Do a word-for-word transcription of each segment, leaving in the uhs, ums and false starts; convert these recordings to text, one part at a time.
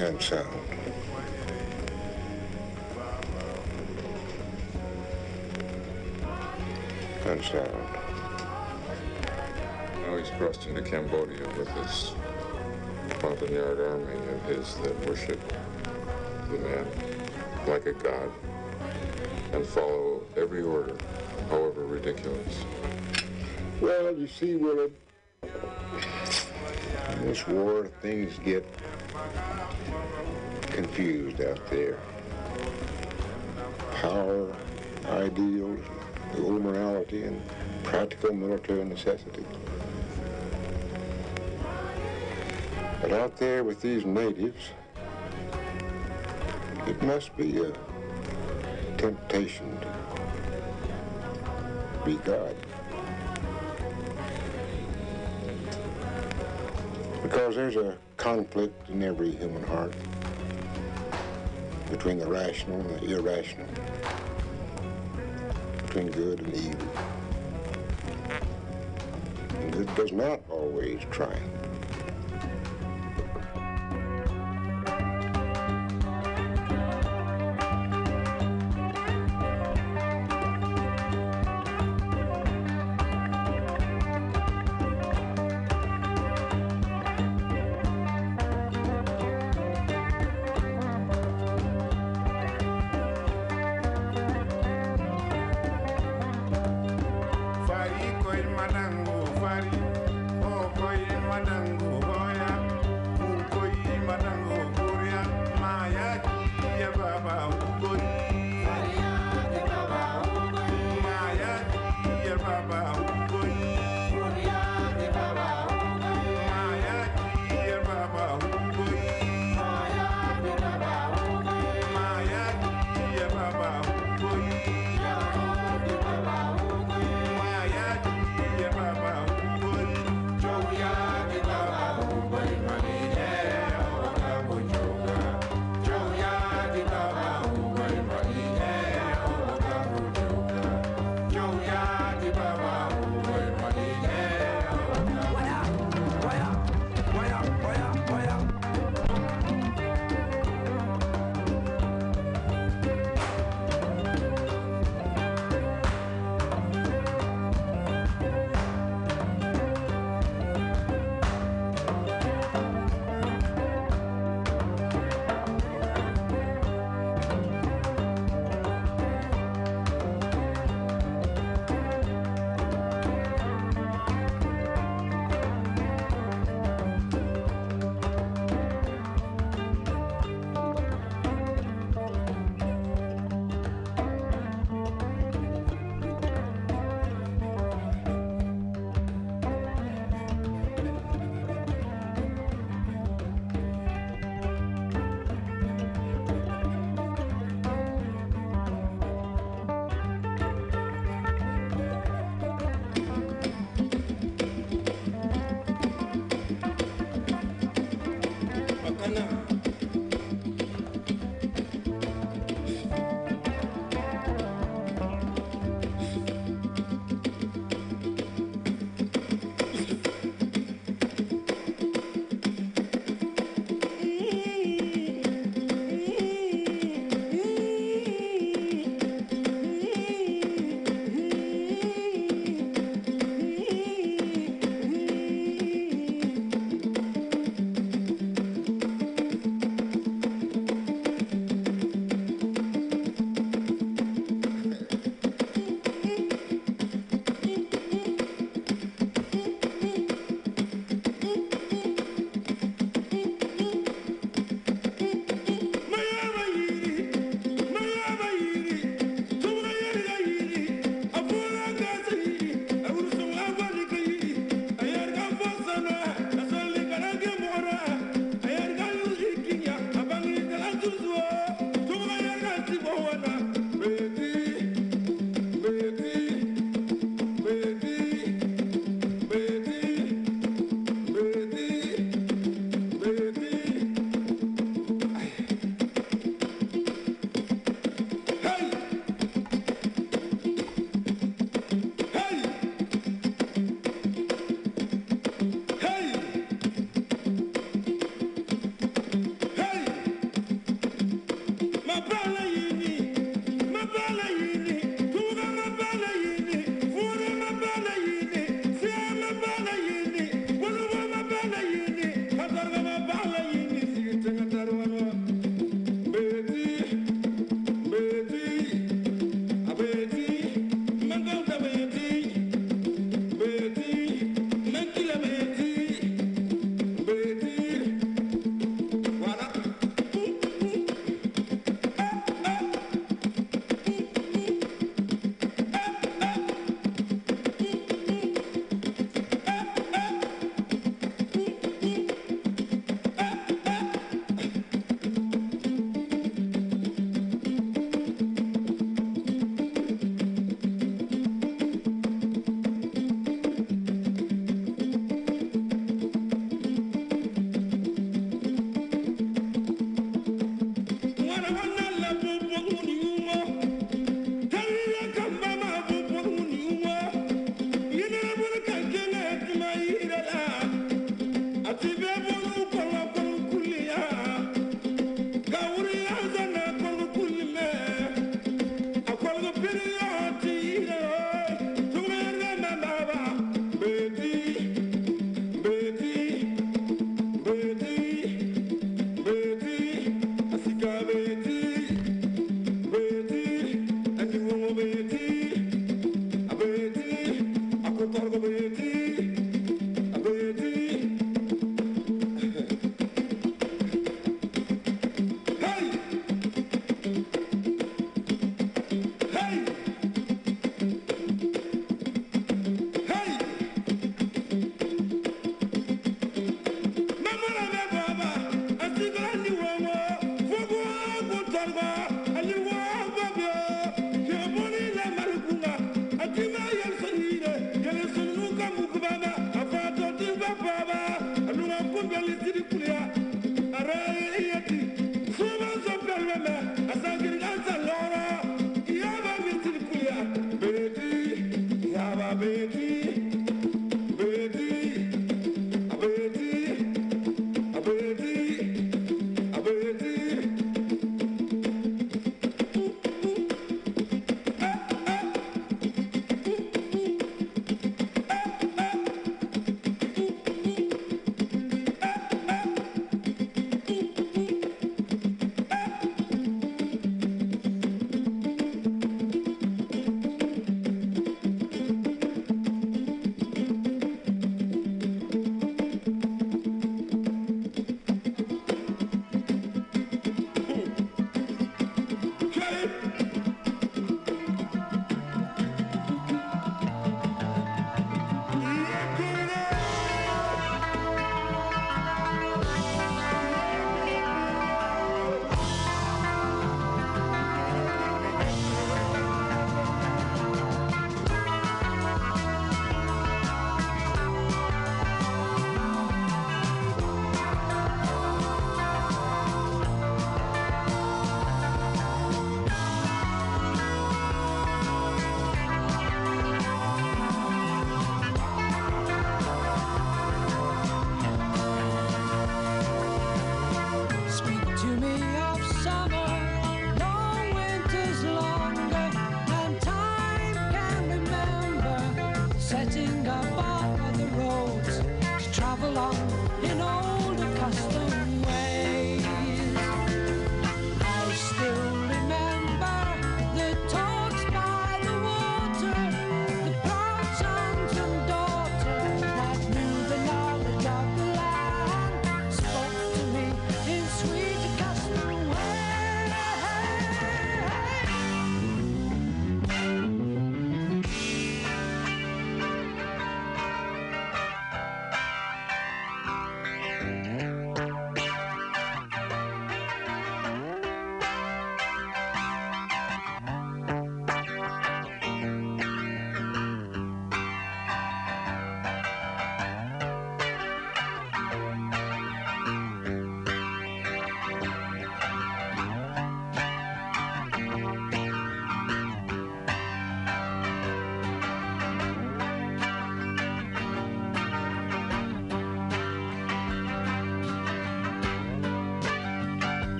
and sound. And sound. Now he's crossed into Cambodia with his Montagnard army of his that worship the man like a god and follow every order, however ridiculous. Well, you see, Willard, in this war, things get confused out there. Power, ideals, the old morality, and practical military necessity. But out there with these natives, it must be a temptation to be God. Because there's a conflict in every human heart between the rational and the irrational, between good and evil. And it does not always triumph.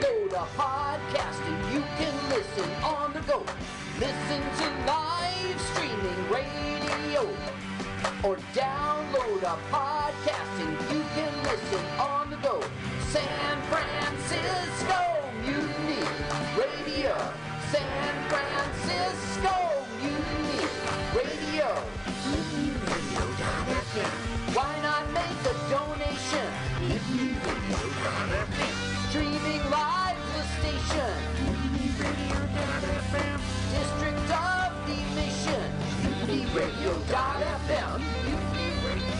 download a podcast and you can listen on the go. Listen to live streaming radio or download a podcast and you can listen on the go. San Francisco Mutiny Radio. San Francisco Mutiny Radio. Mutiny Radio dot f m. Why not make a donation? Mutiny Radio dot f m. Streaming live the station. Mutiny Radio dot f m. District of the Mission. Mutiny Radio dot f m. Mutiny Radio.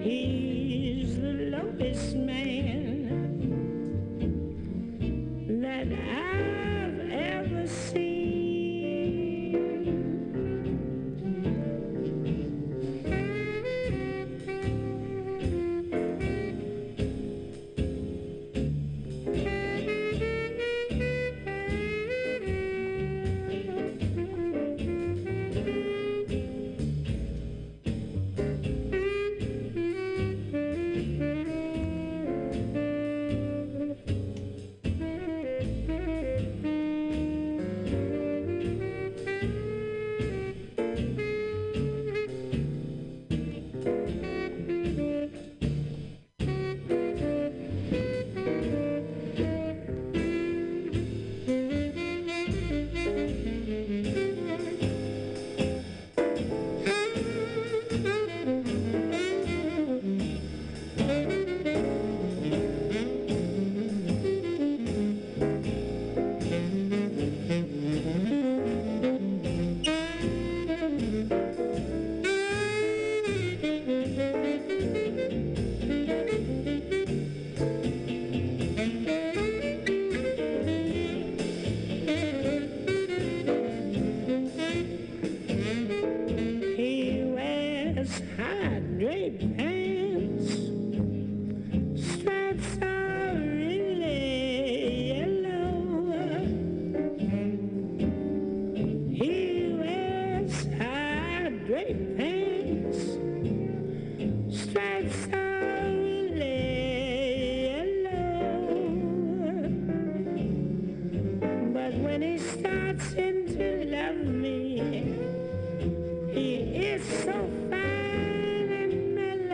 He is so fine and mellow.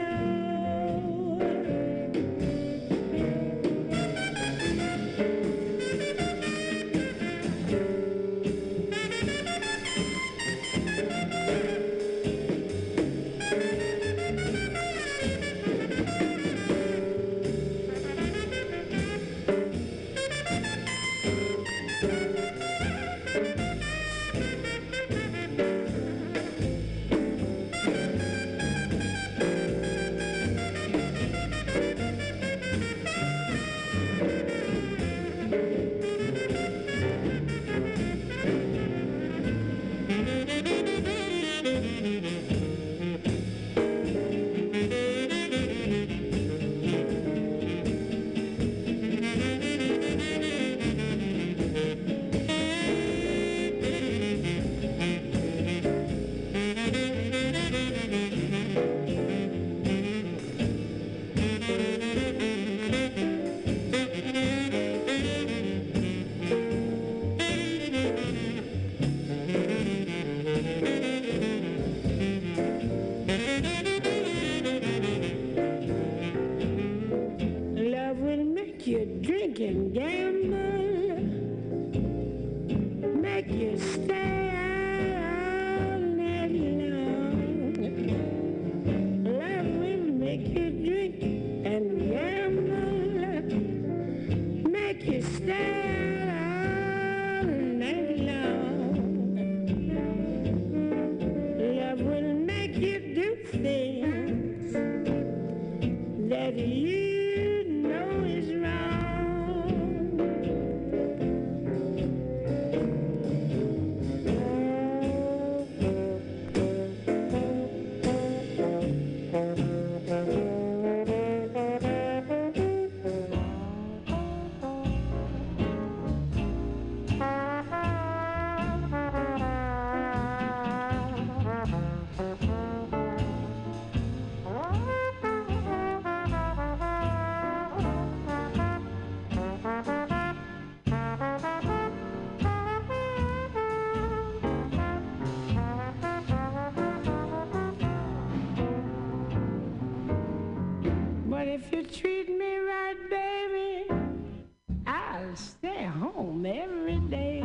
if you treat me right, baby, I'll stay home every day.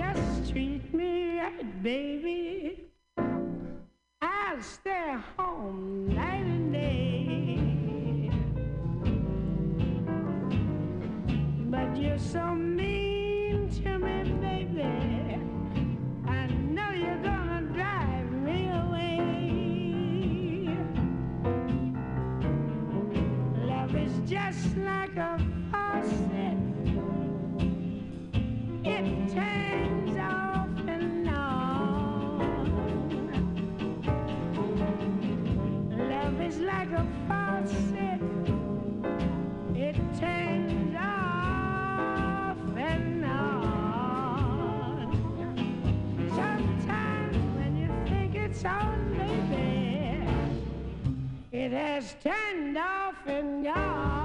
Just treat me right, baby, I'll stay home night and day. But you're so mean to me, baby, I know you're gonna drive me away. Love is just like a faucet, it turns off and on. Love is like a faucet, it turns off and on. Sometimes when you think it's on, baby, it has turned off and gone.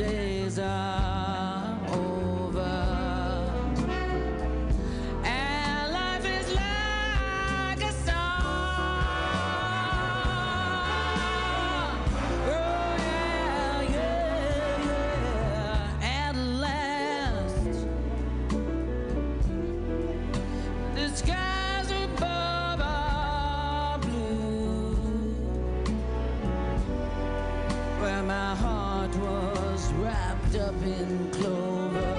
days are over, and life is like a song. Oh yeah, yeah, yeah. At last, the skies above are blue, where my heart was wrapped up in clover.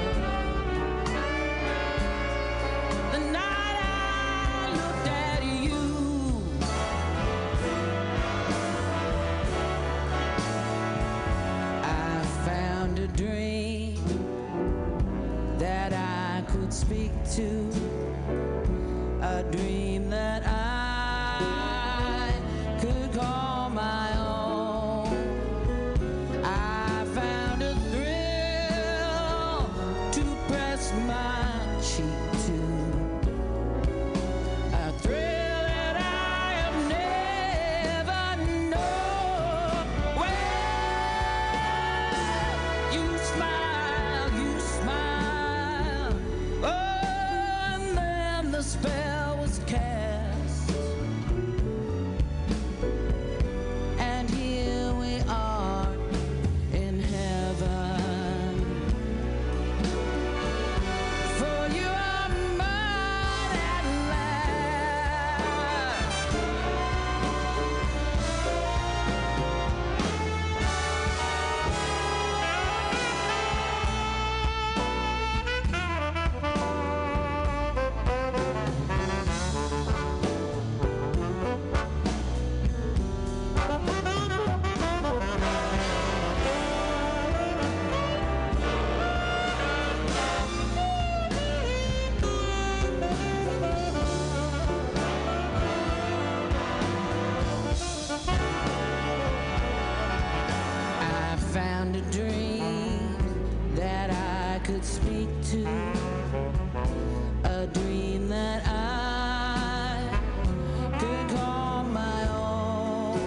The night I looked at you, I found a dream that I could speak to, a dream that I could call my own. Found a dream that I could speak to, a dream that I could call my own.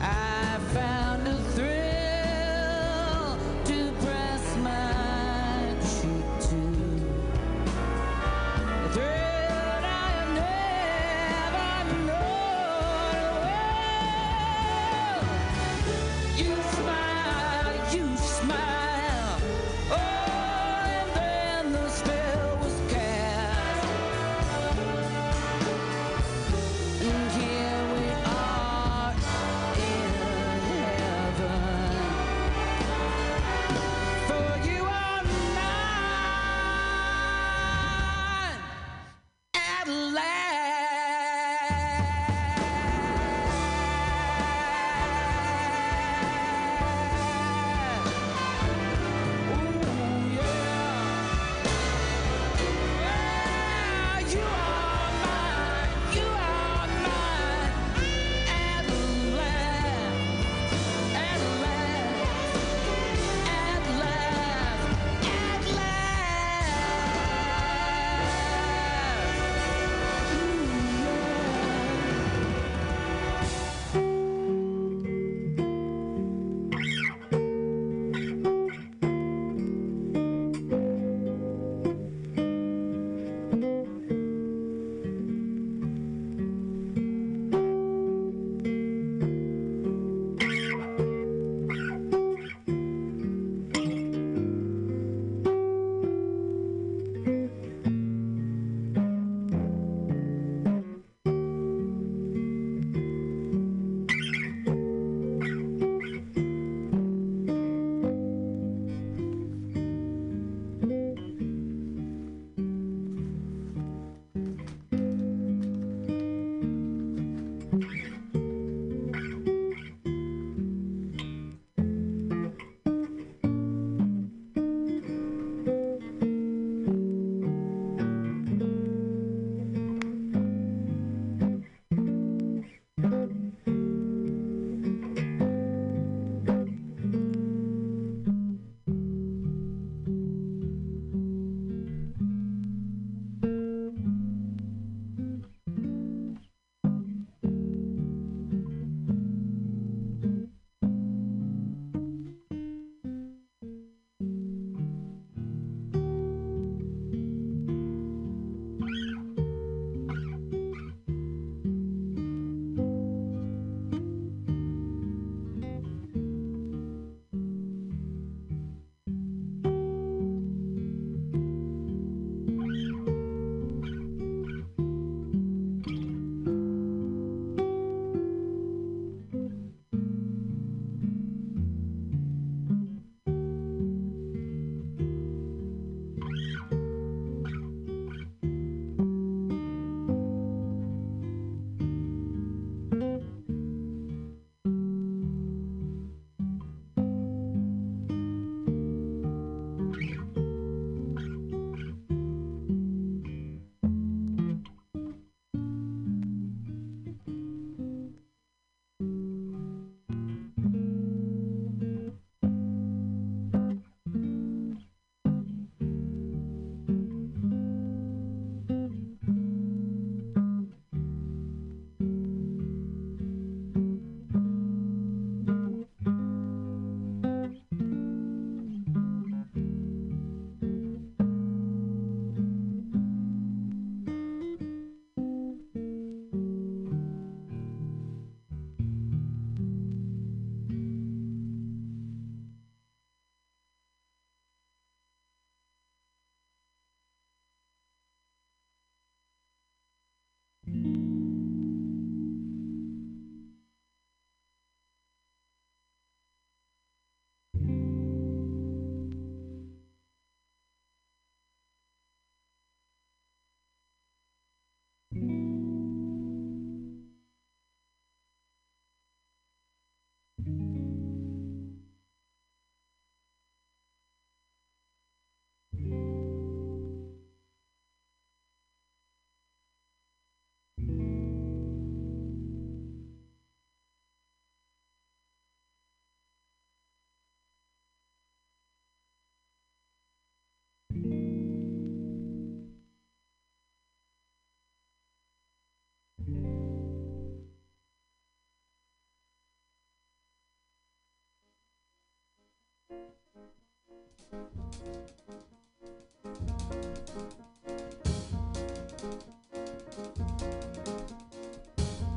I found a thrill to press my cheek to, a thrill that I have never known. You smile, you smile, oh, and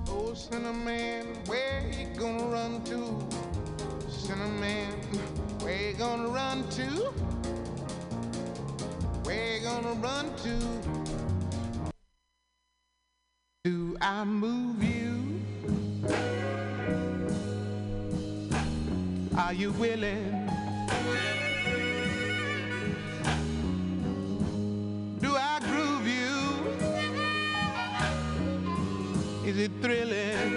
Oh, Cinnamon, where you gonna run to? Cinnamon, where you gonna run to? Where you gonna run to? Do I move you? Are you willing? Do I groove you? Is it thrilling?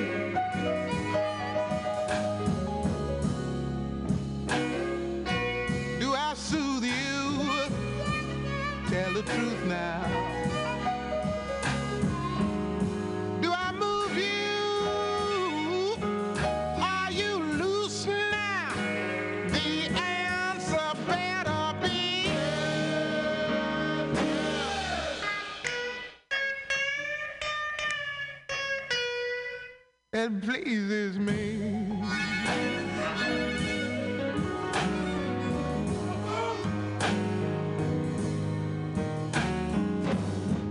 Do I soothe you? Tell the truth now. That pleases me.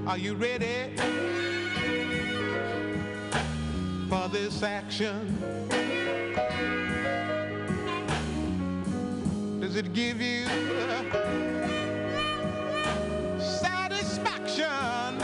Are you ready for this action? Does it give you satisfaction?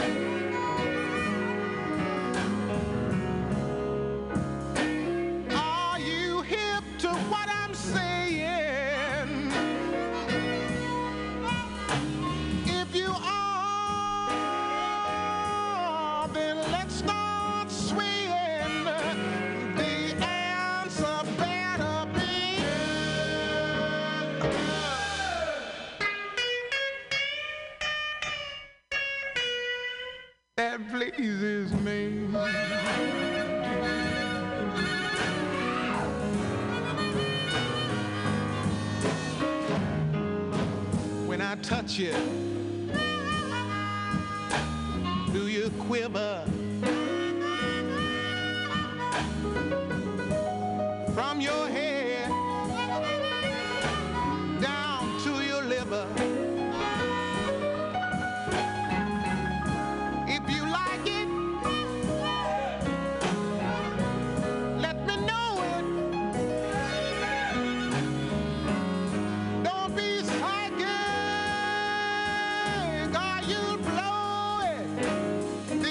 That pleases me. When I touch you, do you quiver from your head down to your liver? The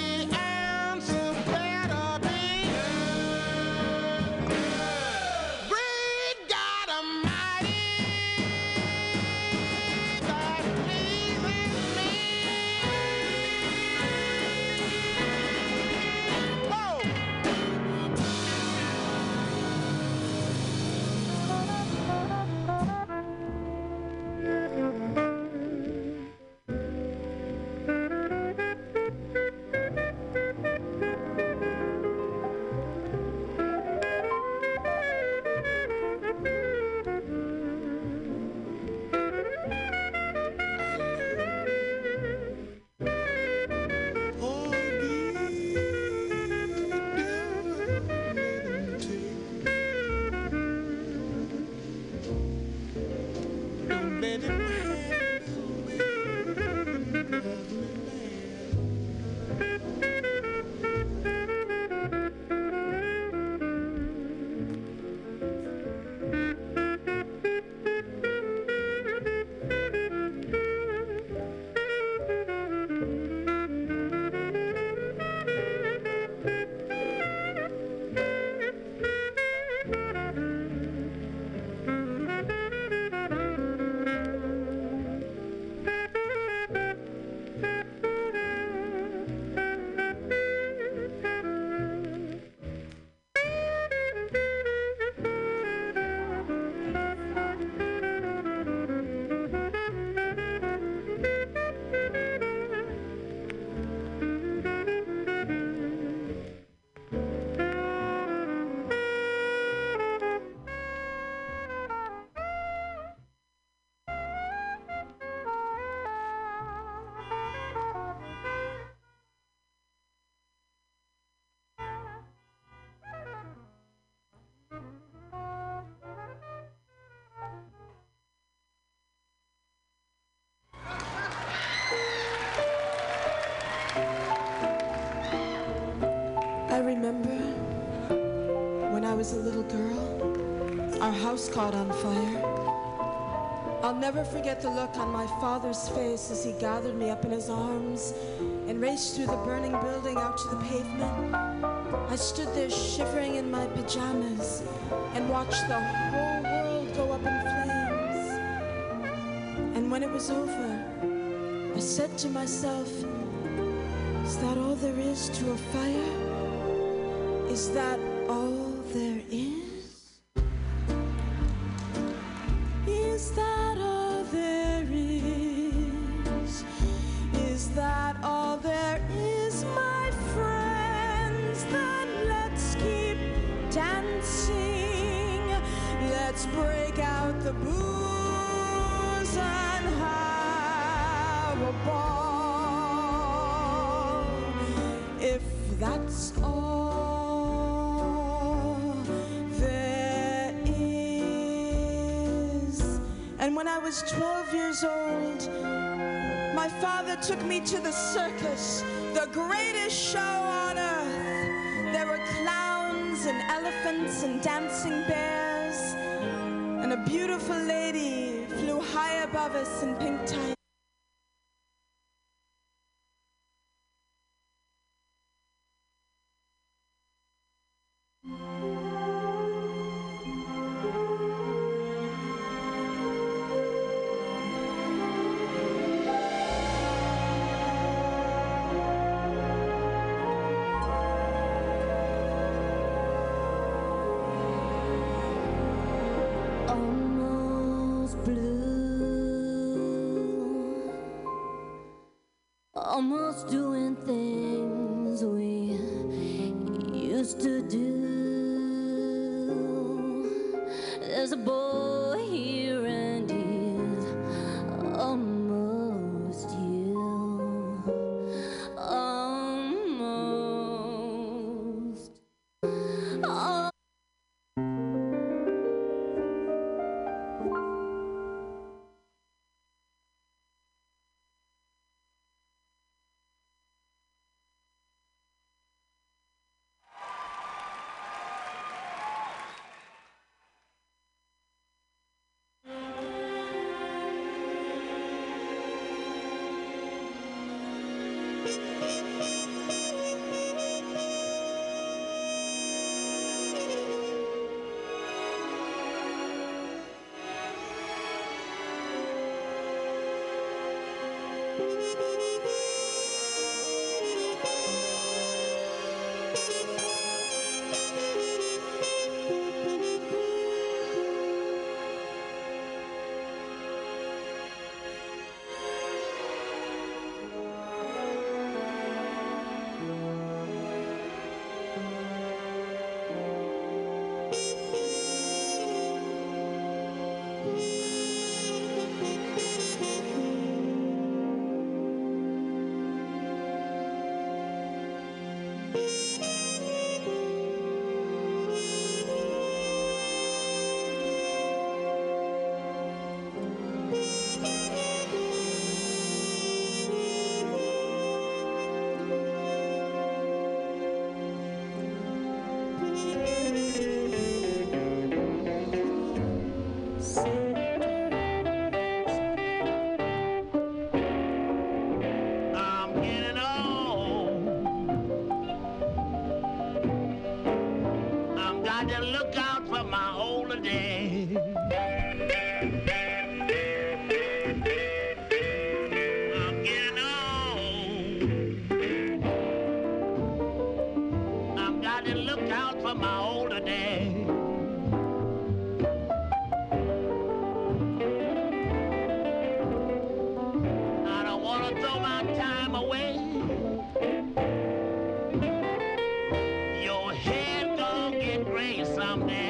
house caught on fire. I'll never forget the look on my father's face as he gathered me up in his arms and raced through the burning building out to the pavement. I stood there shivering in my pajamas and watched the whole world go up in flames. And when it was over, I said to myself, is that all there is to a fire? Is that all there is? Is that all there is? Is that all there is, my friends? Then let's keep dancing. Let's break out the booze and have a ball. If that's all. And when I was twelve years old, my father took me to the circus, the greatest show on earth. There were clowns and elephants and dancing bears, and a beautiful lady flew high above us in pink tights. Almost doing things we used to do. There's a boy here and he's almost you. Almost. Al someday.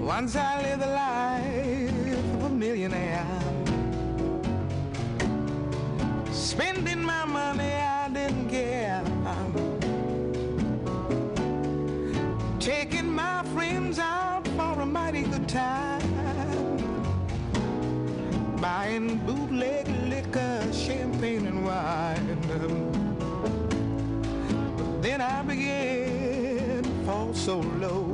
Once I lived the life of a millionaire, spending my money I didn't care, taking my friends out for a mighty good time, buying bootleg liquor, champagne and wine. But then I began to fall so low,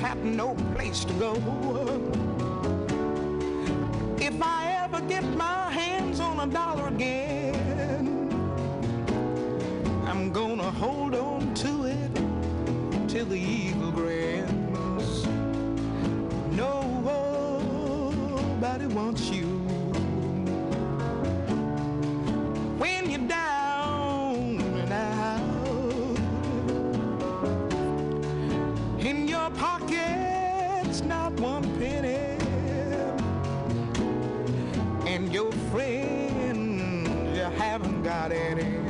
had no place to go. If I ever get my hands on a dollar again, I'm gonna hold on to it till the eagle grins. Nobody wants you. When you're down and out, in your pocket not one penny, and your friends you haven't got any.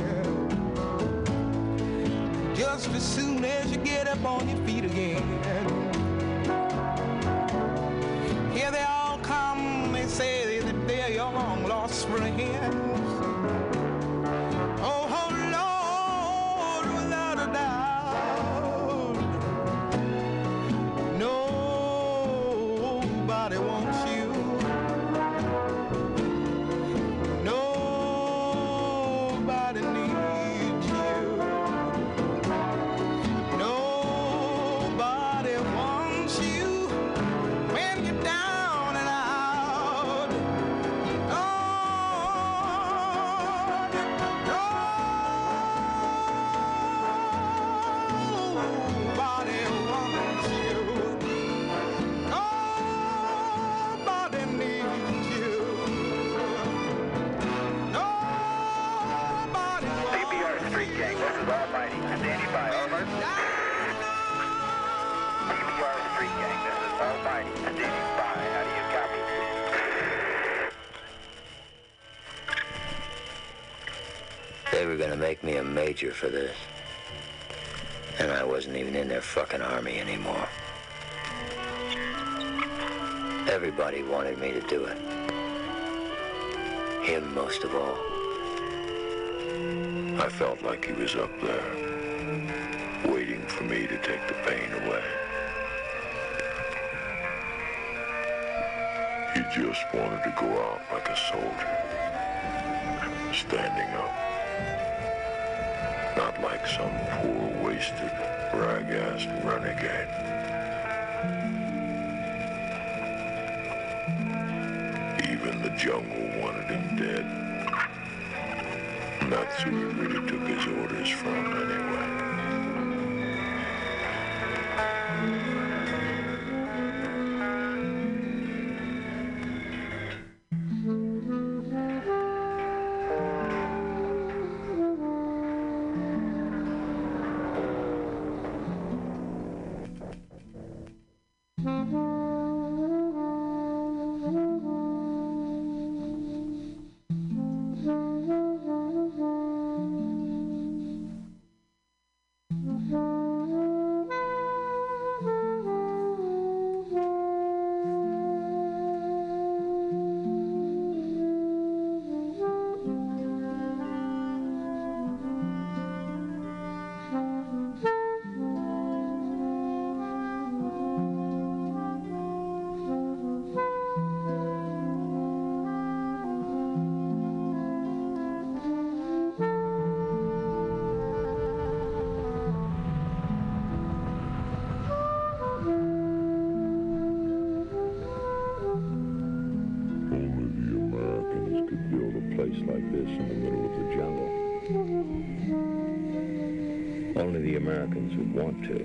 Just as soon as you get up on your feet again, here they all come. They say that they're your long lost friends. Oh, oh Lord, without a doubt. They were gonna make me a major for this, and I wasn't even in their fucking army anymore. Everybody wanted me to do it. Him most of all. I felt like he was up there, waiting for me to take the pain away. He just wanted to go out like a soldier, standing up. Not like some poor, wasted, rag-ass renegade. Even the jungle wanted him dead. And that's who he really took his orders from, anyway. Mm-hmm. place like this in the middle of the jungle. Only the Americans would want to.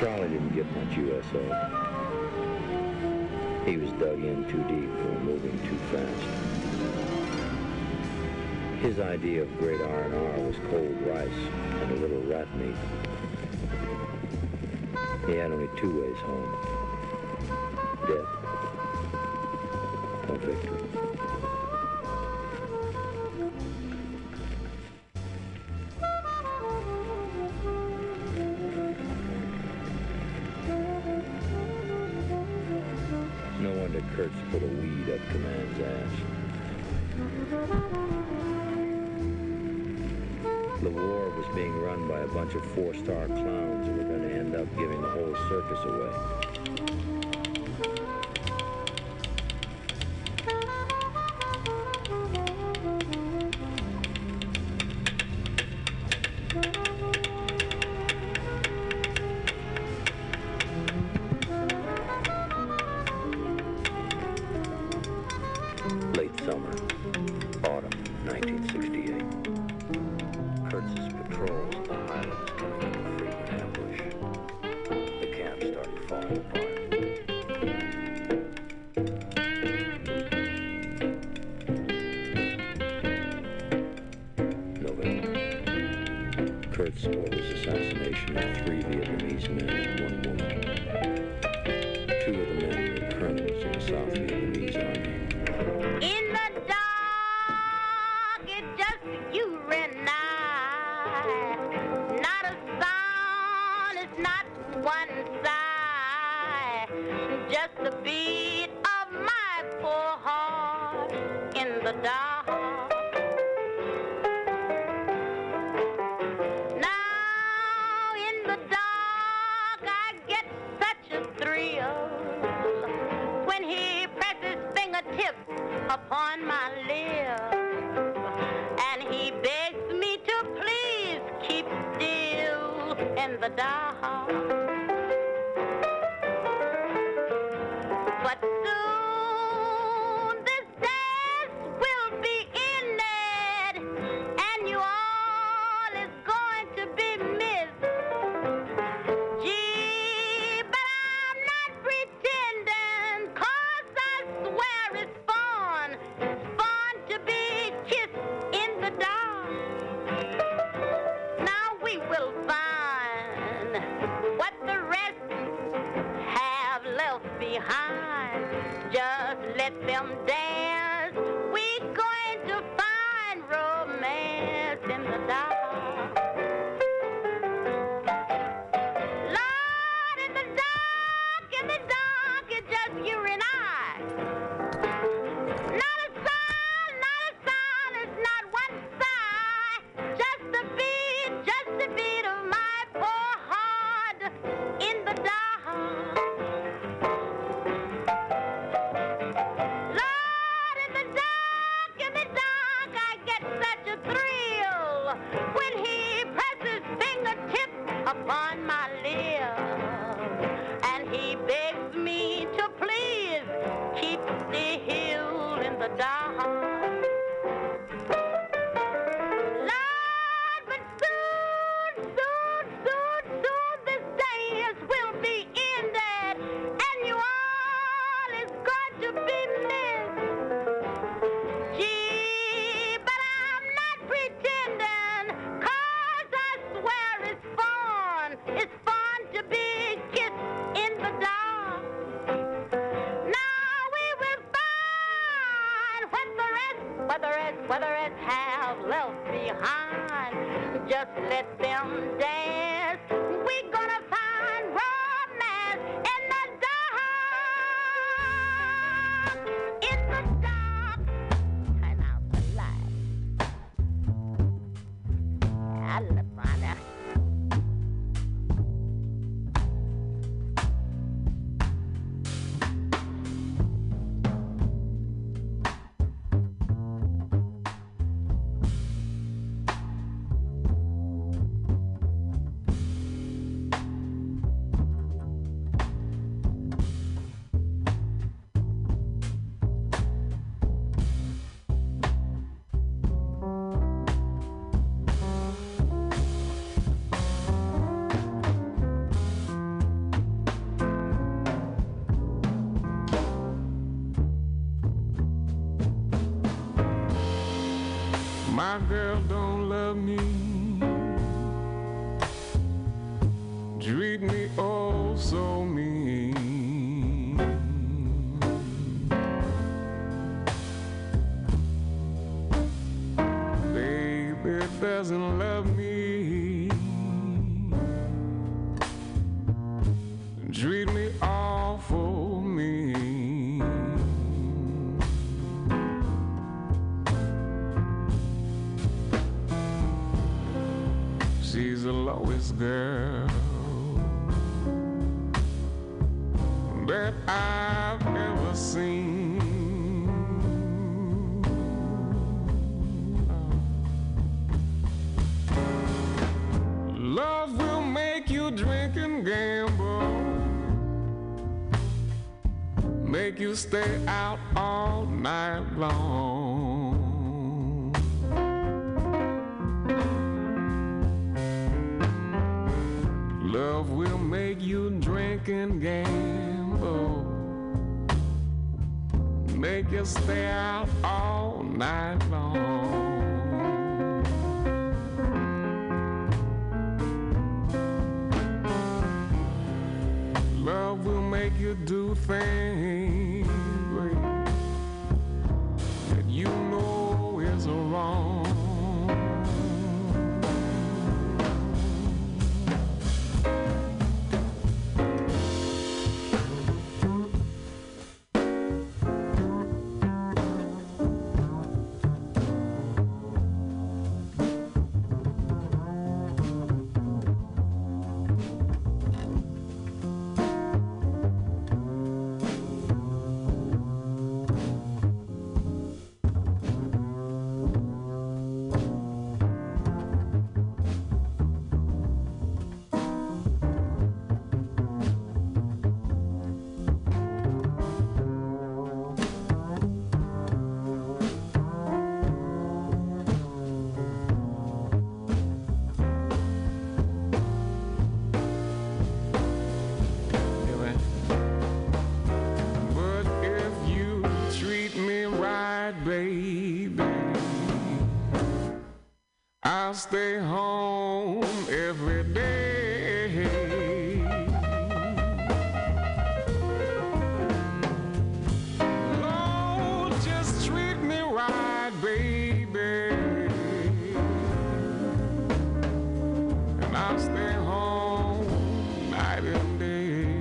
Charlie didn't get much U S O. He was dug in too deep for moving too fast. His idea of great R and R was cold rice and a little rat meat. He had only two ways home: death or victory. Kurtz put a weed up Command's ass. The war was being run by a bunch of four-star clowns who were going to end up giving the whole circus girl don't love me. Treat me oh so mean. Baby doesn't love me. Treat me awful mean. She's the lowest girl that I've ever seen. Love will make you drink and gamble, make you stay out all night long. Love will make you drink and gamble, make you stay out all night long. Love will make you do things that you know is wrong. I'll stay home every day. Lord, just treat me right, baby, and I'll stay home night and day.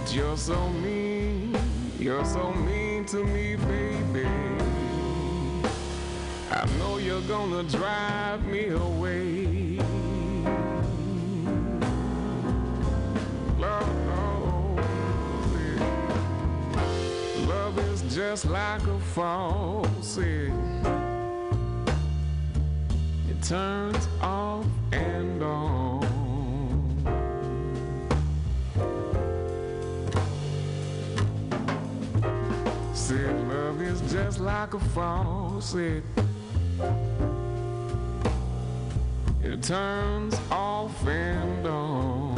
But you're so mean, you're so mean to me, baby. I know you're gonna drive me away. Love, oh, love is just like a faucet. It turns off and on. Love is just like a faucet. It turns off and on.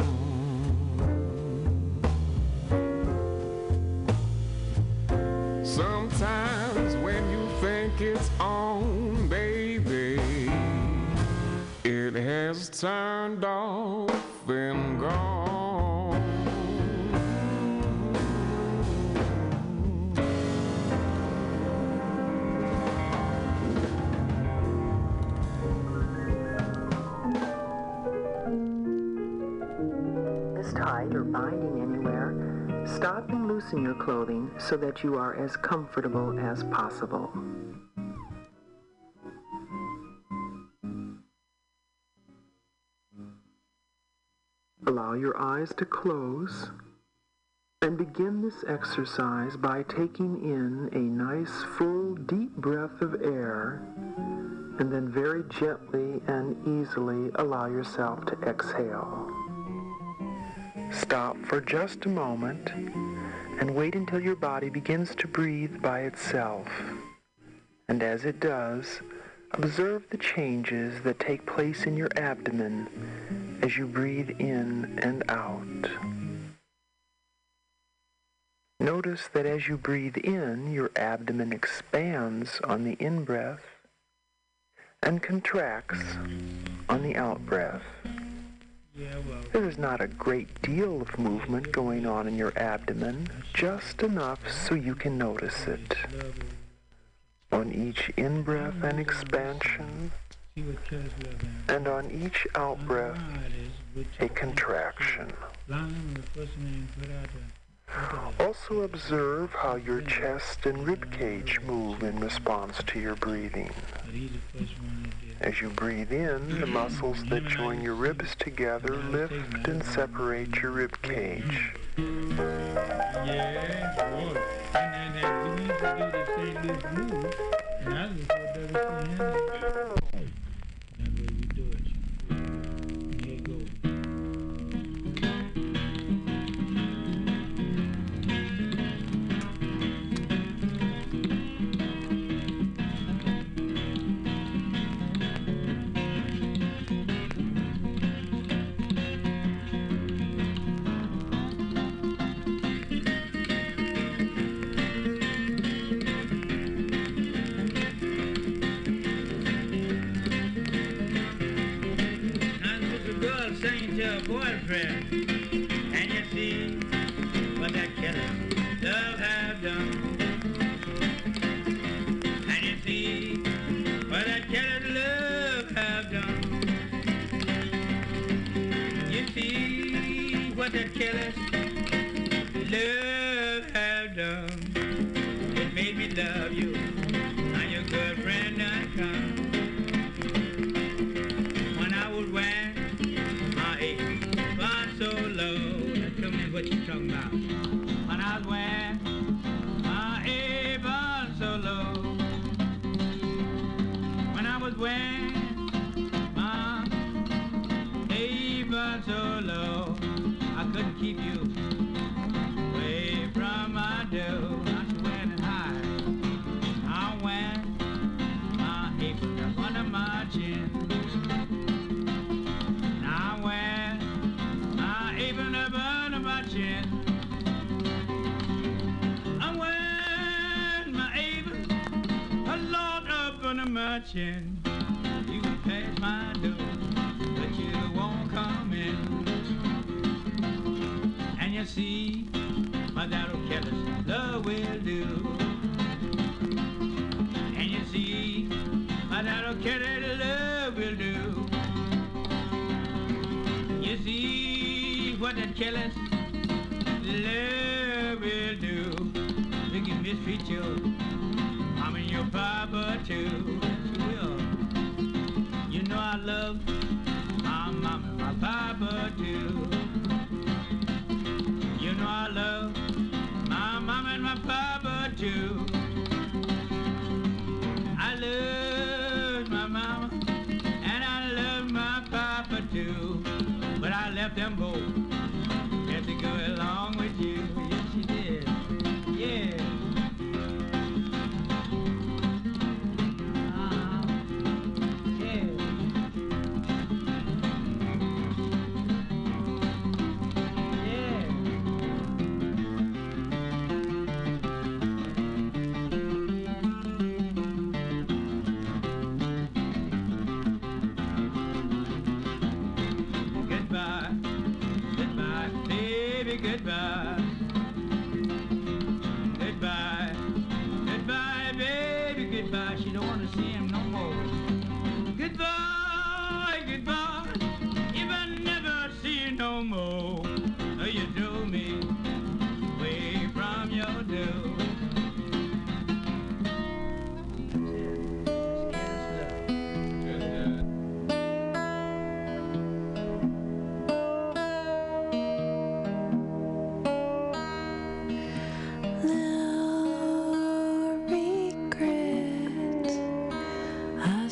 Sometimes when you think it's on, baby, it has turned off and gone. Or binding anywhere, stop and loosen your clothing so that you are as comfortable as possible. Allow your eyes to close and begin this exercise by taking in a nice, full, deep breath of air, and then very gently and easily allow yourself to exhale. Stop for just a moment and wait until your body begins to breathe by itself. And as it does, observe the changes that take place in your abdomen as you breathe in and out. Notice that as you breathe in, your abdomen expands on the in-breath and contracts on the out-breath. There is not a great deal of movement going on in your abdomen, just enough so you can notice it. On each in-breath and expansion, and on each out-breath, a contraction. Also observe how your chest and ribcage move in response to your breathing. As you breathe in, the muscles that join your ribs together lift and separate your ribcage.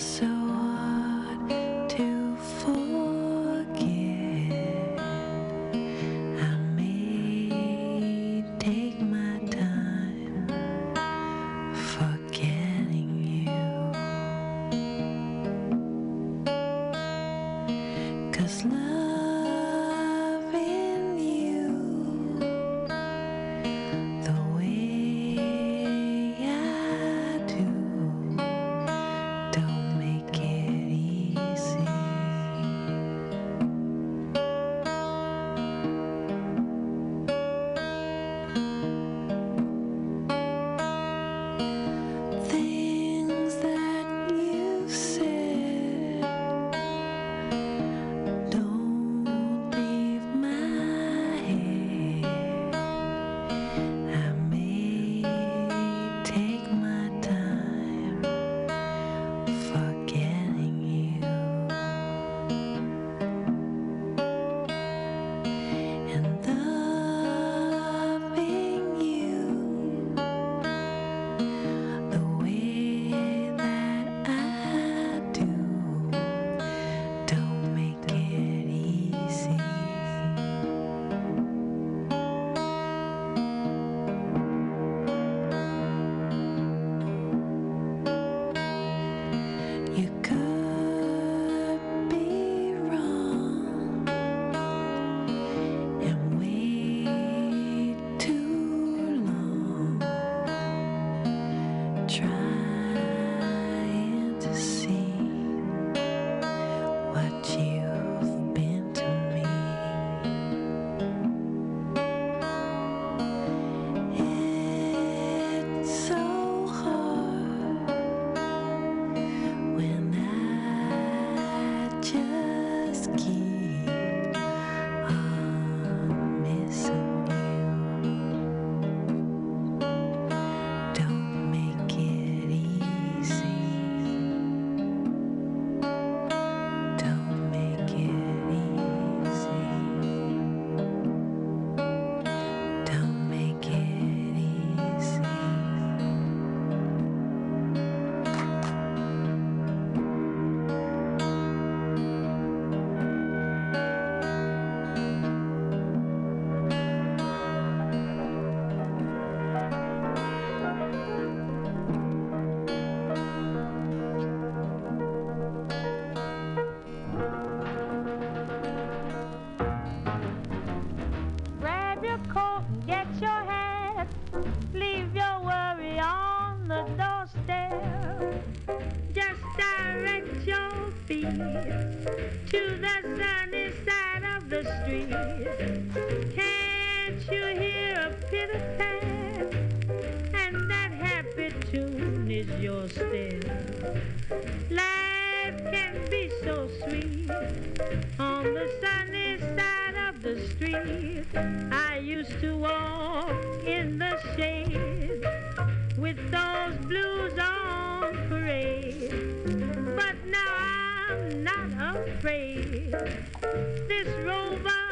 So the doorstep. Just direct your feet to the sunny side of the street. Can't you hear a pitter-pat? And that happy tune is yours still. Life can be so sweet on the sunny side of the street. I used to walk in the shade with those blues on parade, but now I'm not afraid. This rover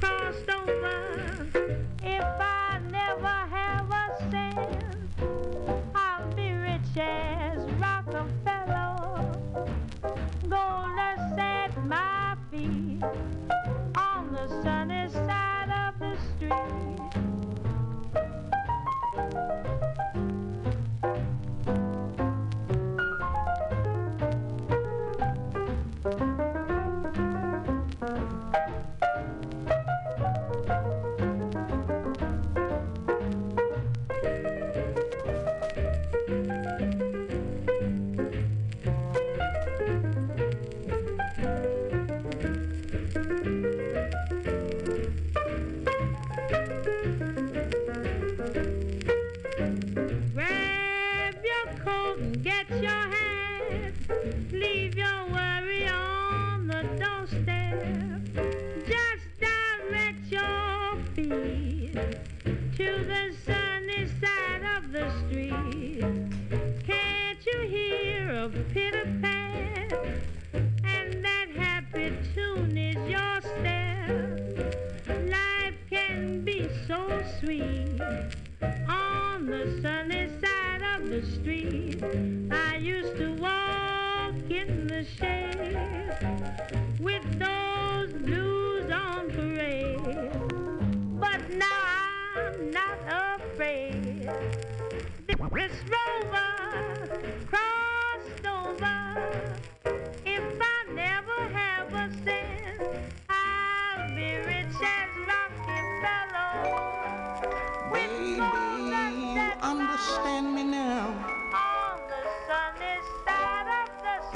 crossed over. If I never have a cent, I'll be rich as Rockefeller. Gold dust at my feet on the sunny side of the street.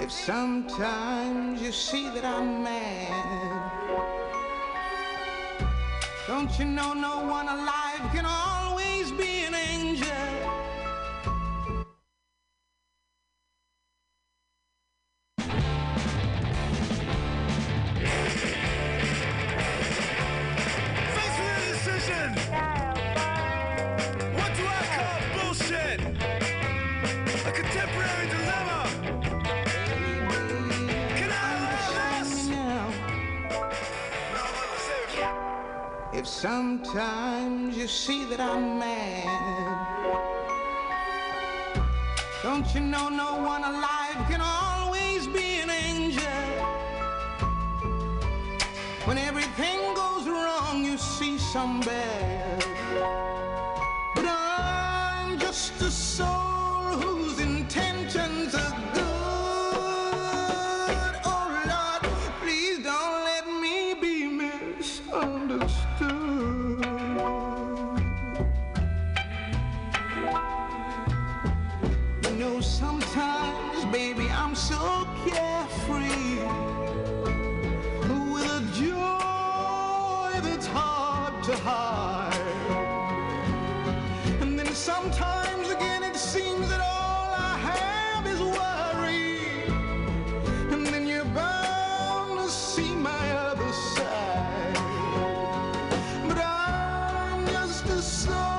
Sometimes you see that I'm mad. Don't you know no one alive can always be an angel? Face the decision. What do I call bullshit? A contemporary dilemma. Sometimes you see that I'm mad. Don't you know no one alive can always be an angel? When everything goes wrong, you see some bad. But I'm just a soul whose intentions are good. Oh Lord, please don't let me be misunderstood. Baby, I'm so carefree, with a joy that's hard to hide. And then sometimes again it seems that all I have is worry. And then you're bound to see my other side. But I'm just a soul.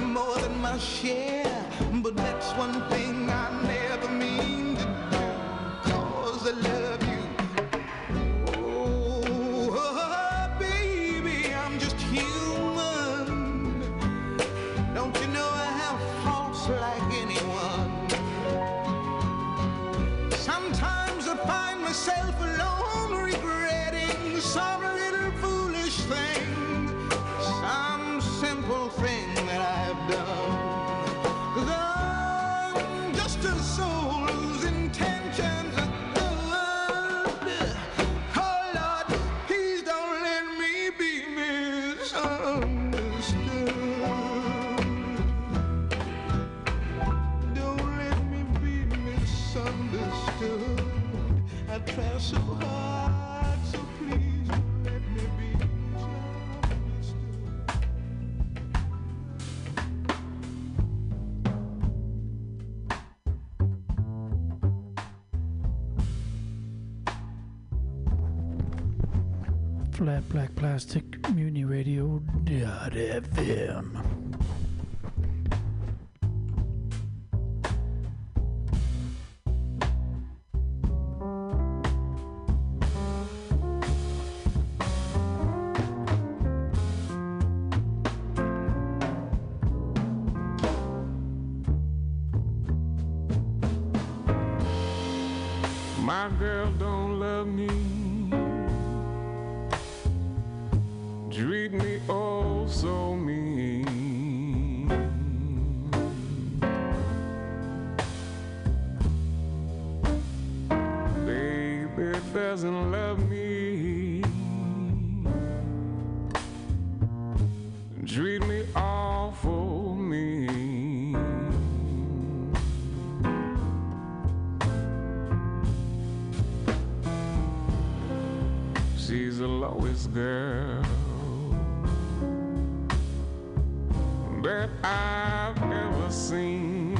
More than my share, but that's one thing I never mean to do, cause I love you. Oh, oh, baby, I'm just human. Don't you know I have faults like anyone? Sometimes I find myself alone, regretting some little foolish thing, some simple thing that I've done. I'm just a soul whose intentions are good. Oh Lord, please don't let me be misunderstood. Don't let me be misunderstood. I try so hard, so please don't let me be misunderstood. Flat Black Plastic, Mutiny Radio dot F M. My girl don't love me, treat me oh so mean. Baby doesn't love me, treat me awful mean. She's the lowest girl that I've ever seen.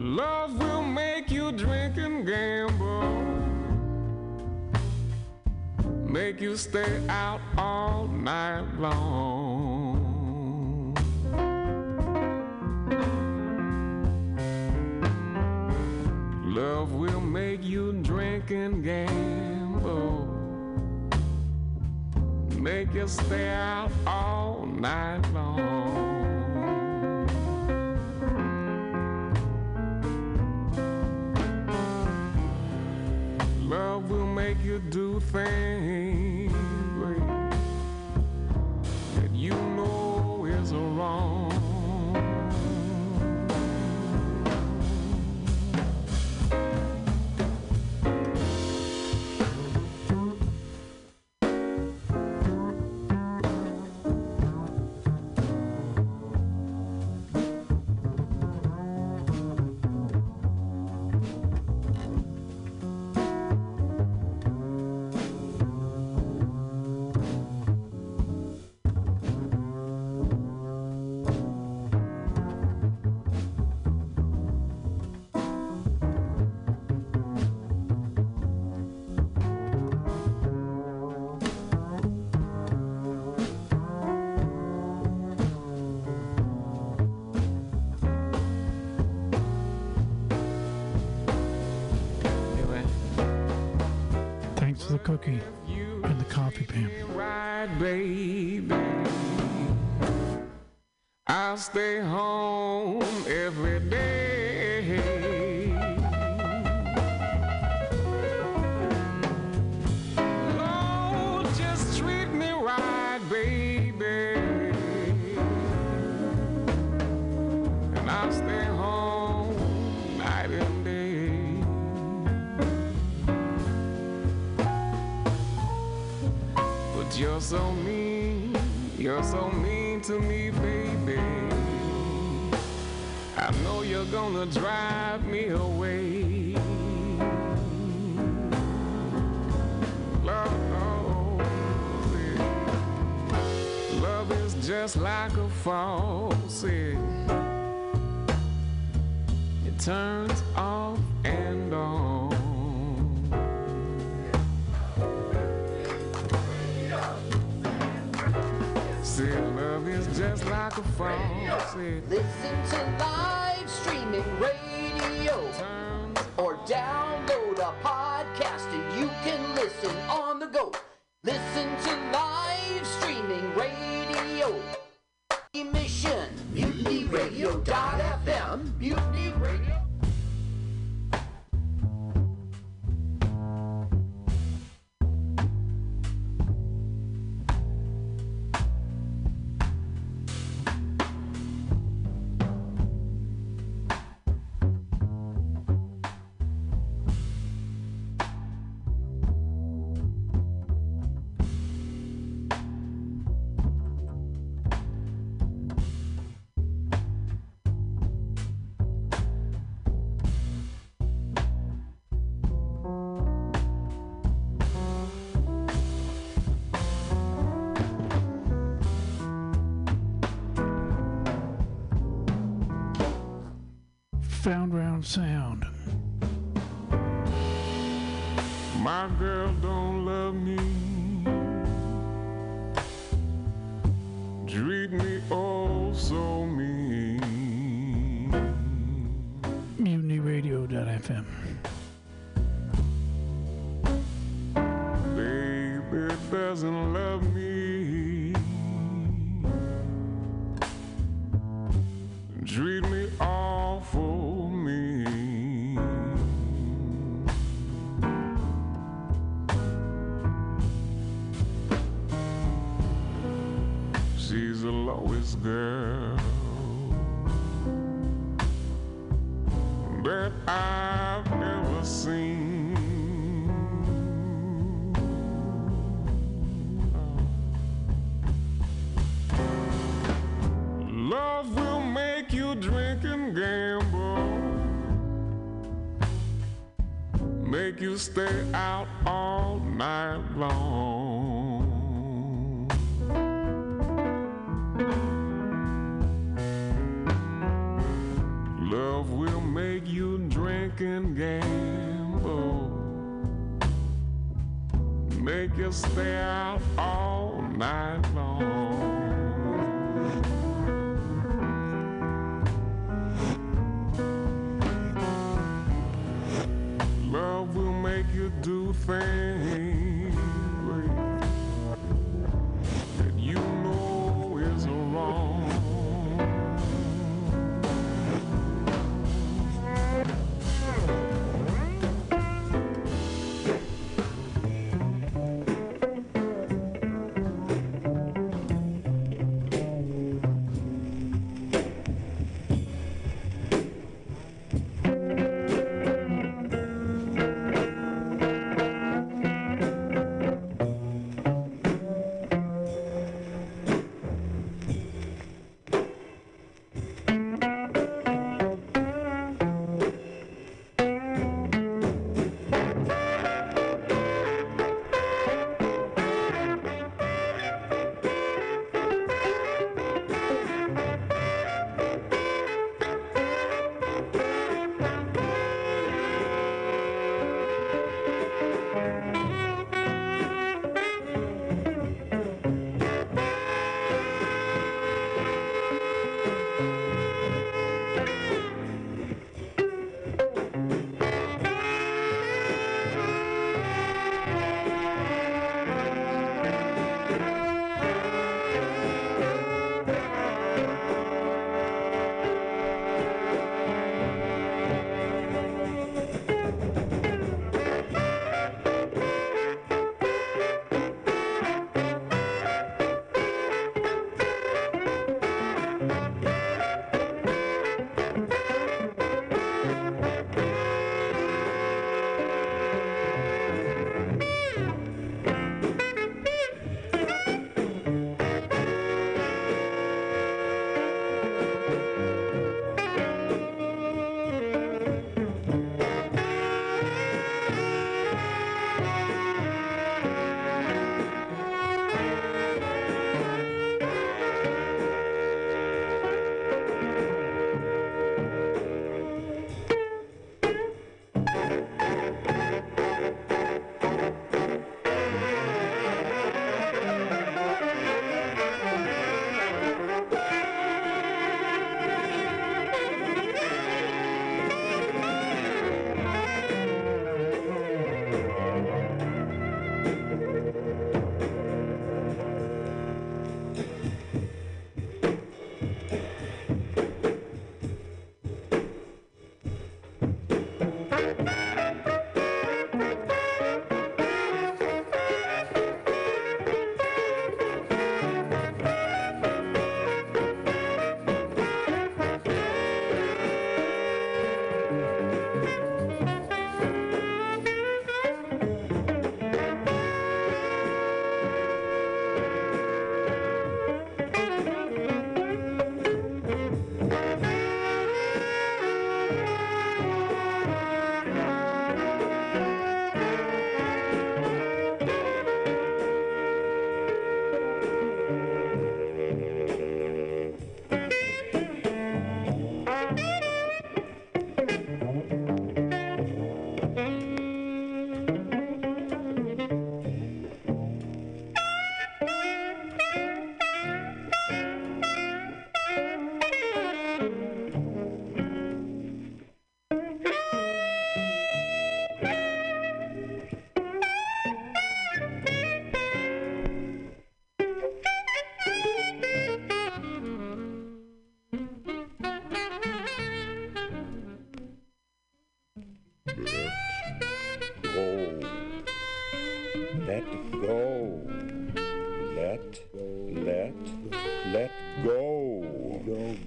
Love will make you drink and gamble, make you stay out all night long. Love will make you drink and gamble, make you stay out all night long. Love will make you do things that you know is wrong. The cookie and the coffee, Pam. Right, baby. I'll stay home every day. Lord, just treat me right, baby, and I'll stay home night and day. You're so mean, you're so mean to me, baby. I know you're gonna drive me away. Love, faucet. Love is just like a faucet. It turns off and on. Love is just like a faucet. Listen to live streaming radio, turn or download a podcast, and you can listen on the go. Listen to live streaming radio. Urban Mutiny Radio. Found round sound. My girl don't love me, treat me oh so mean. Mutiny Radio dot f m. Baby doesn't love me, treat me awful. Lowest girl that I've ever seen. Love will make you drink and gamble, make you stay out all night long. Love will make you drink and gamble, make you stay out all night long. Love will make you do things that you know is wrong.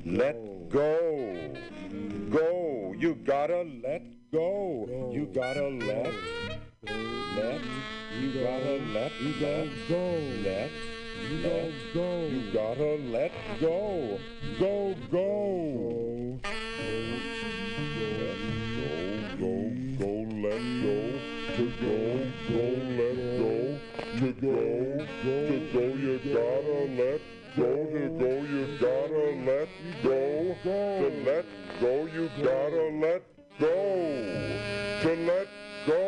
Let go. Go. You gotta let go. go. You gotta let. Let. You gotta let. You gotta go. Let. You gotta go. You gotta let go. Go, go. Let go. Go, go, let go. To go, go, let go. To go, to go, you gotta let go. To go, you gotta let go. To let go, you gotta let go. To let go.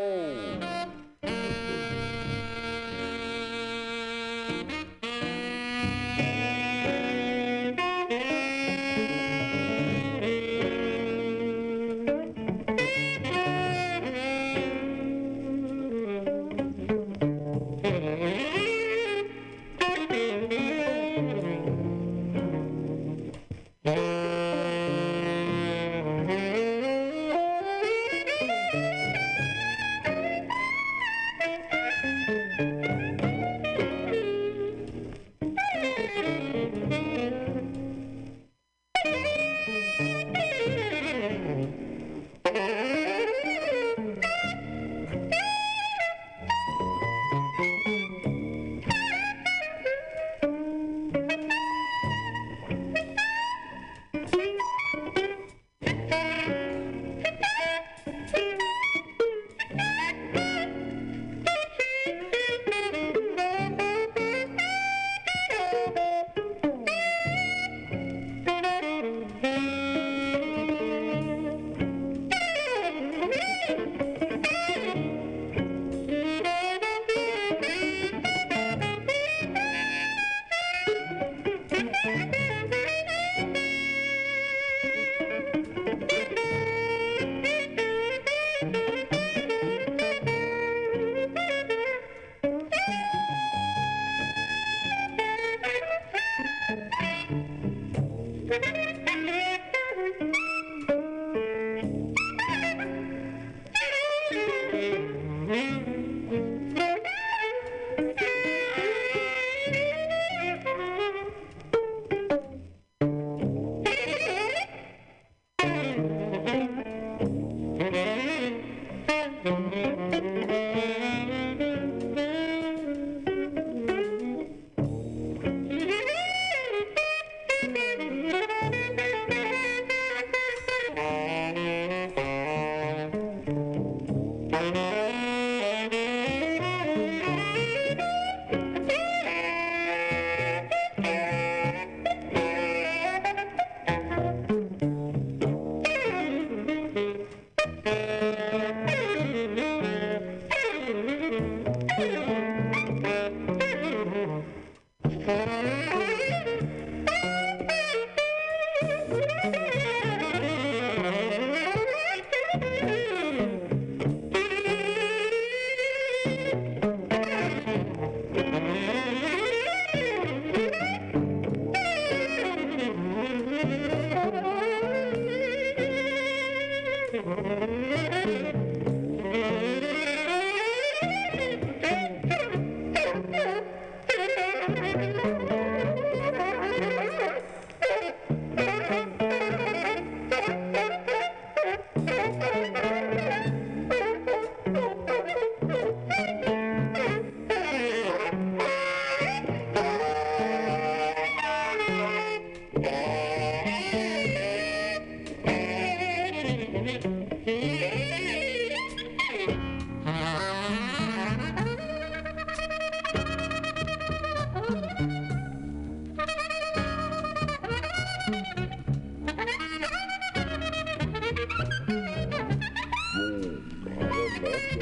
Let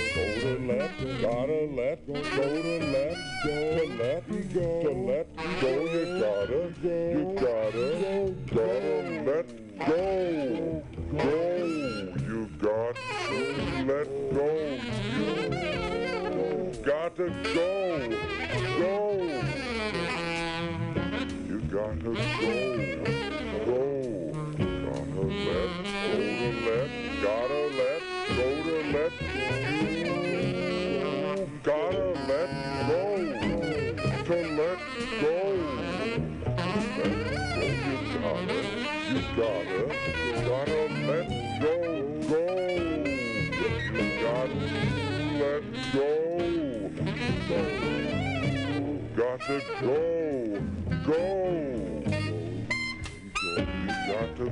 go. Let go. You gotta. you gotta, you gotta let go, go. You gotta let go, go. You gotta go, go. You gotta go, go. You got to,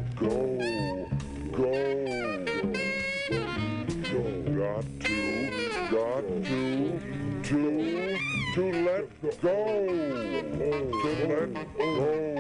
got to, to, to let go, to let go.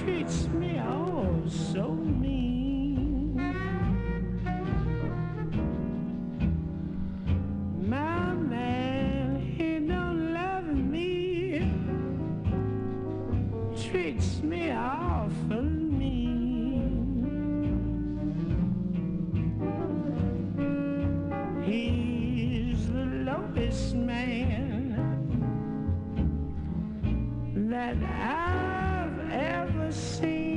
treats me all so mean. My man, he don't love me, treats me awful mean. He's the lowest man that I ever seen.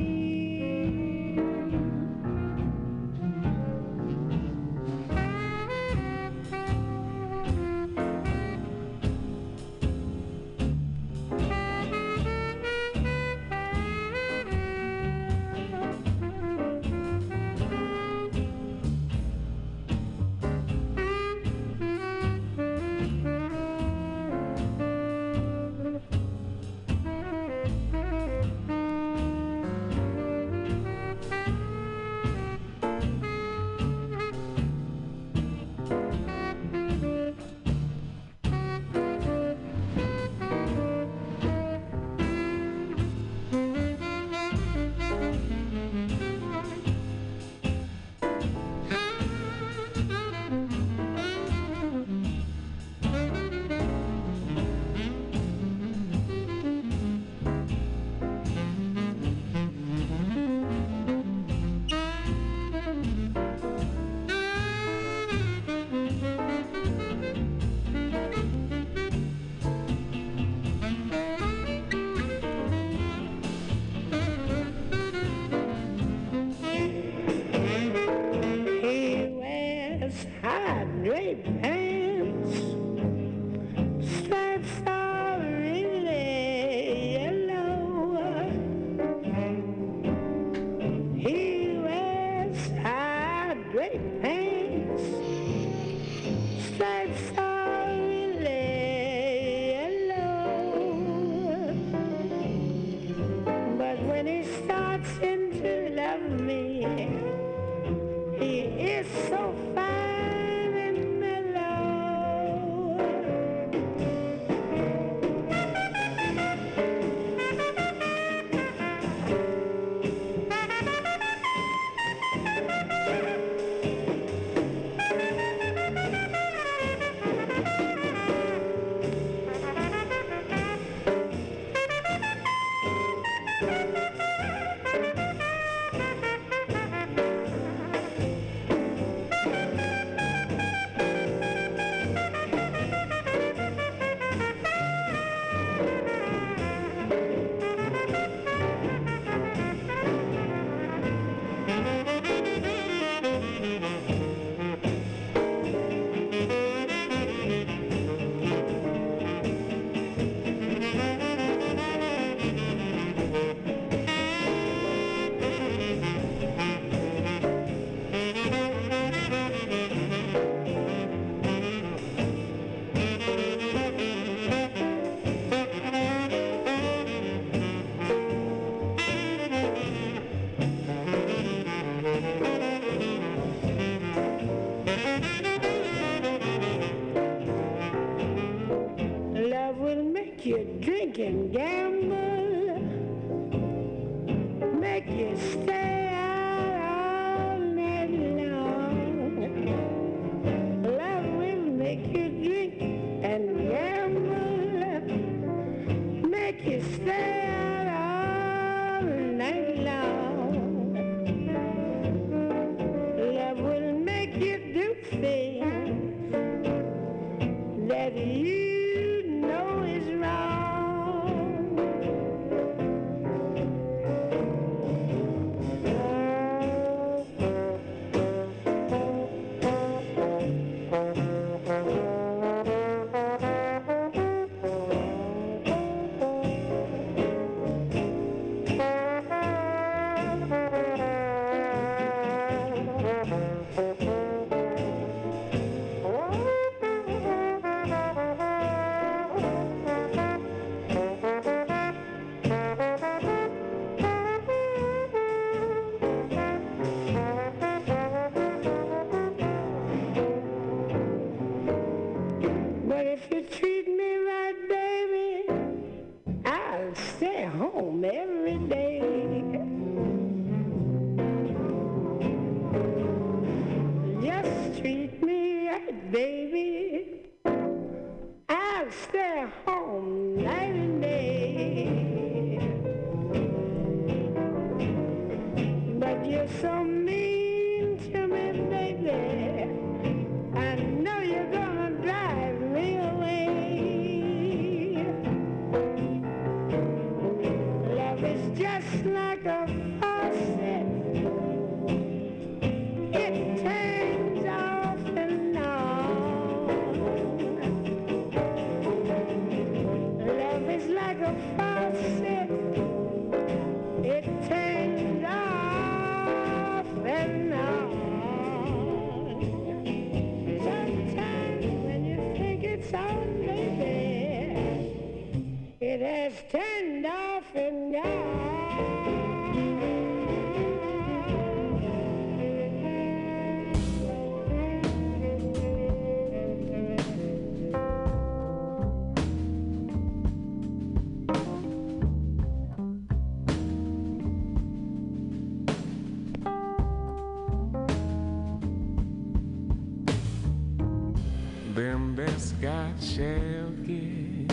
every day. Just treat me right, baby. I'll stay at home night and day. But you're so mean to me, baby. I know you're gonna drive me away. Love is just like a faucet. It turns off and on. Love is like a faucet. It turns off and on. Sometimes when you think it's on, baby, it has turned off and on. Them best God shall give,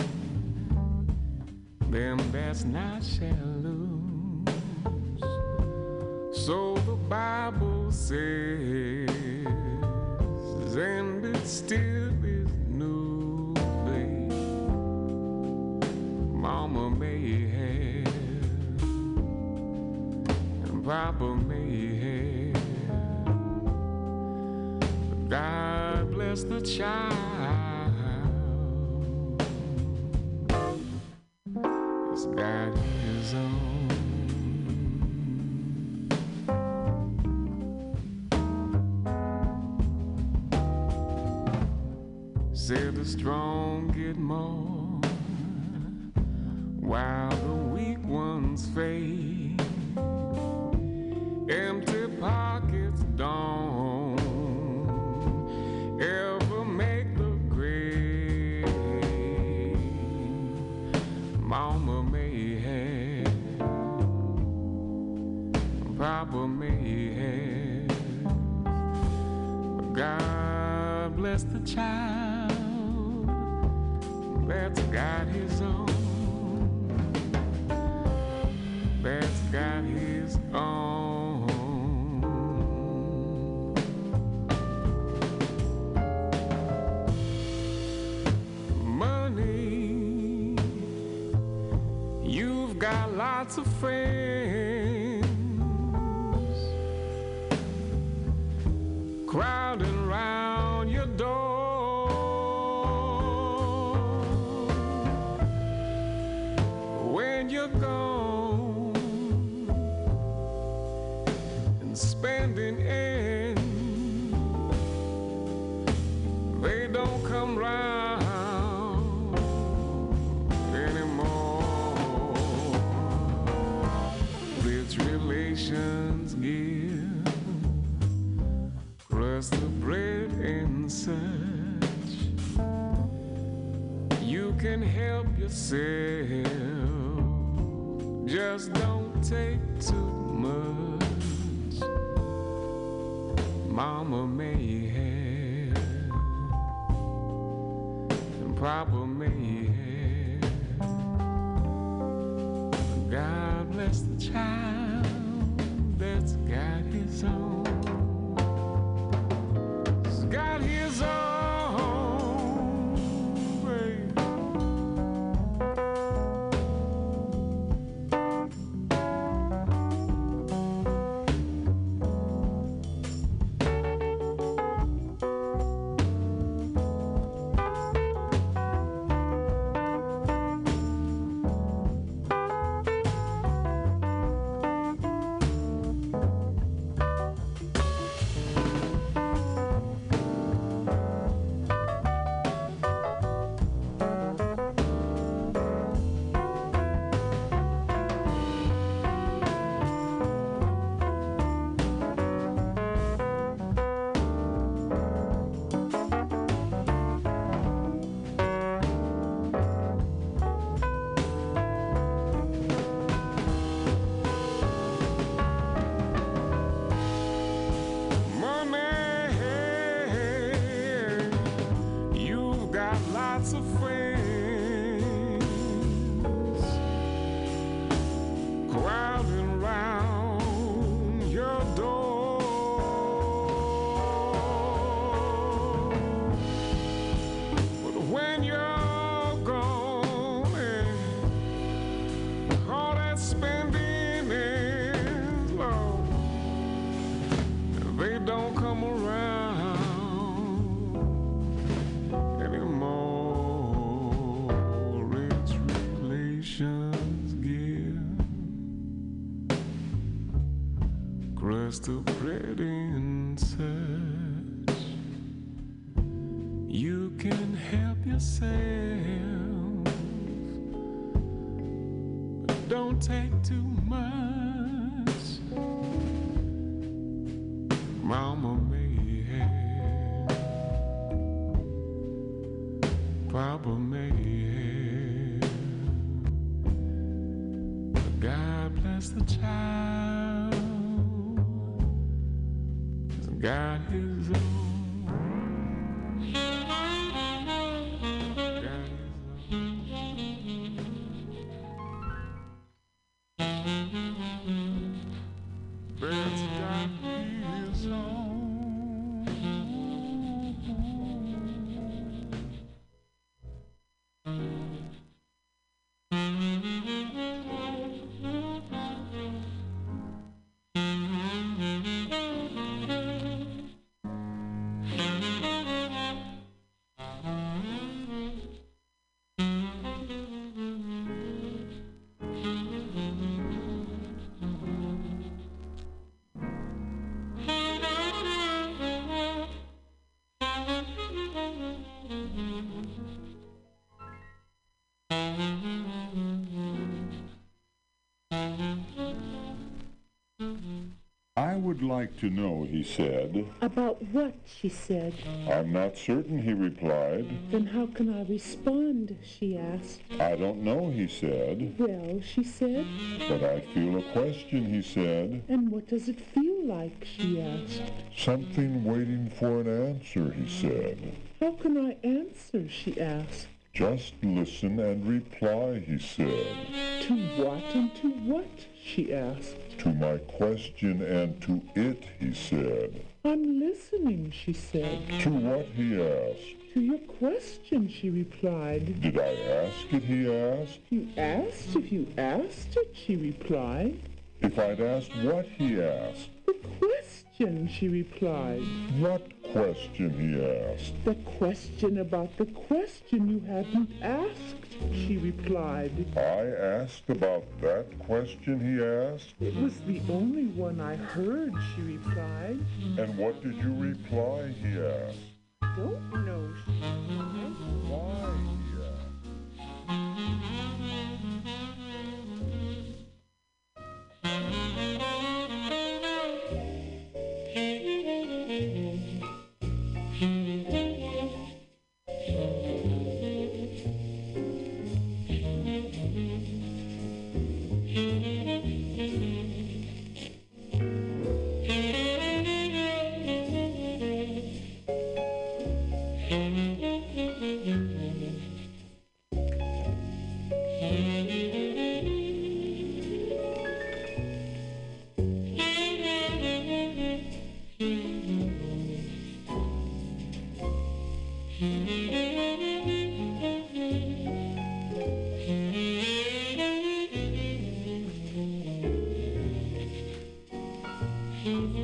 them best not shall lose. So the Bible says, and it still is news, babe. Mama may have, and Papa may have. God bless the child has got his own. Said the strong get more while the weak ones fade. Empty pockets don't ever make the grave. Mama may have, Papa may have, but God bless the child that's got his own, that's got his own. Got lots of friends crowding round your door. When you're gone and spending in, they don't come round. Relations give crust of bread and such. You can help yourself, just don't take too much. Mama may have, and Papa may have. God bless the child that's got his own. He's got his own way. grass too pretty and such. You can help yourself, but don't take too much. Mama may have, Papa may have, but God bless the child, got his own. I would like to know, he said. About what, she said. I'm not certain, he replied. Then how can I respond, she asked. I don't know, he said. Well, she said. But I feel a question, he said. And what does it feel like, she asked. Something waiting for an answer, he said. How can I answer, she asked. Just listen and reply, he said. To what and to what, she asked. To my question and to it, he said. I'm listening, she said. To what, he asked. To your question, she replied. Did I ask it, he asked. You asked if you asked it, she replied. If I'd asked what, he asked. The question, she replied. What question, he asked. The question about the question you hadn't asked, she replied. I asked about that question, he asked. It was the only one I heard, she replied. And what did you reply, he asked. Don't know, she replied. Why, he asked. Mm-hmm.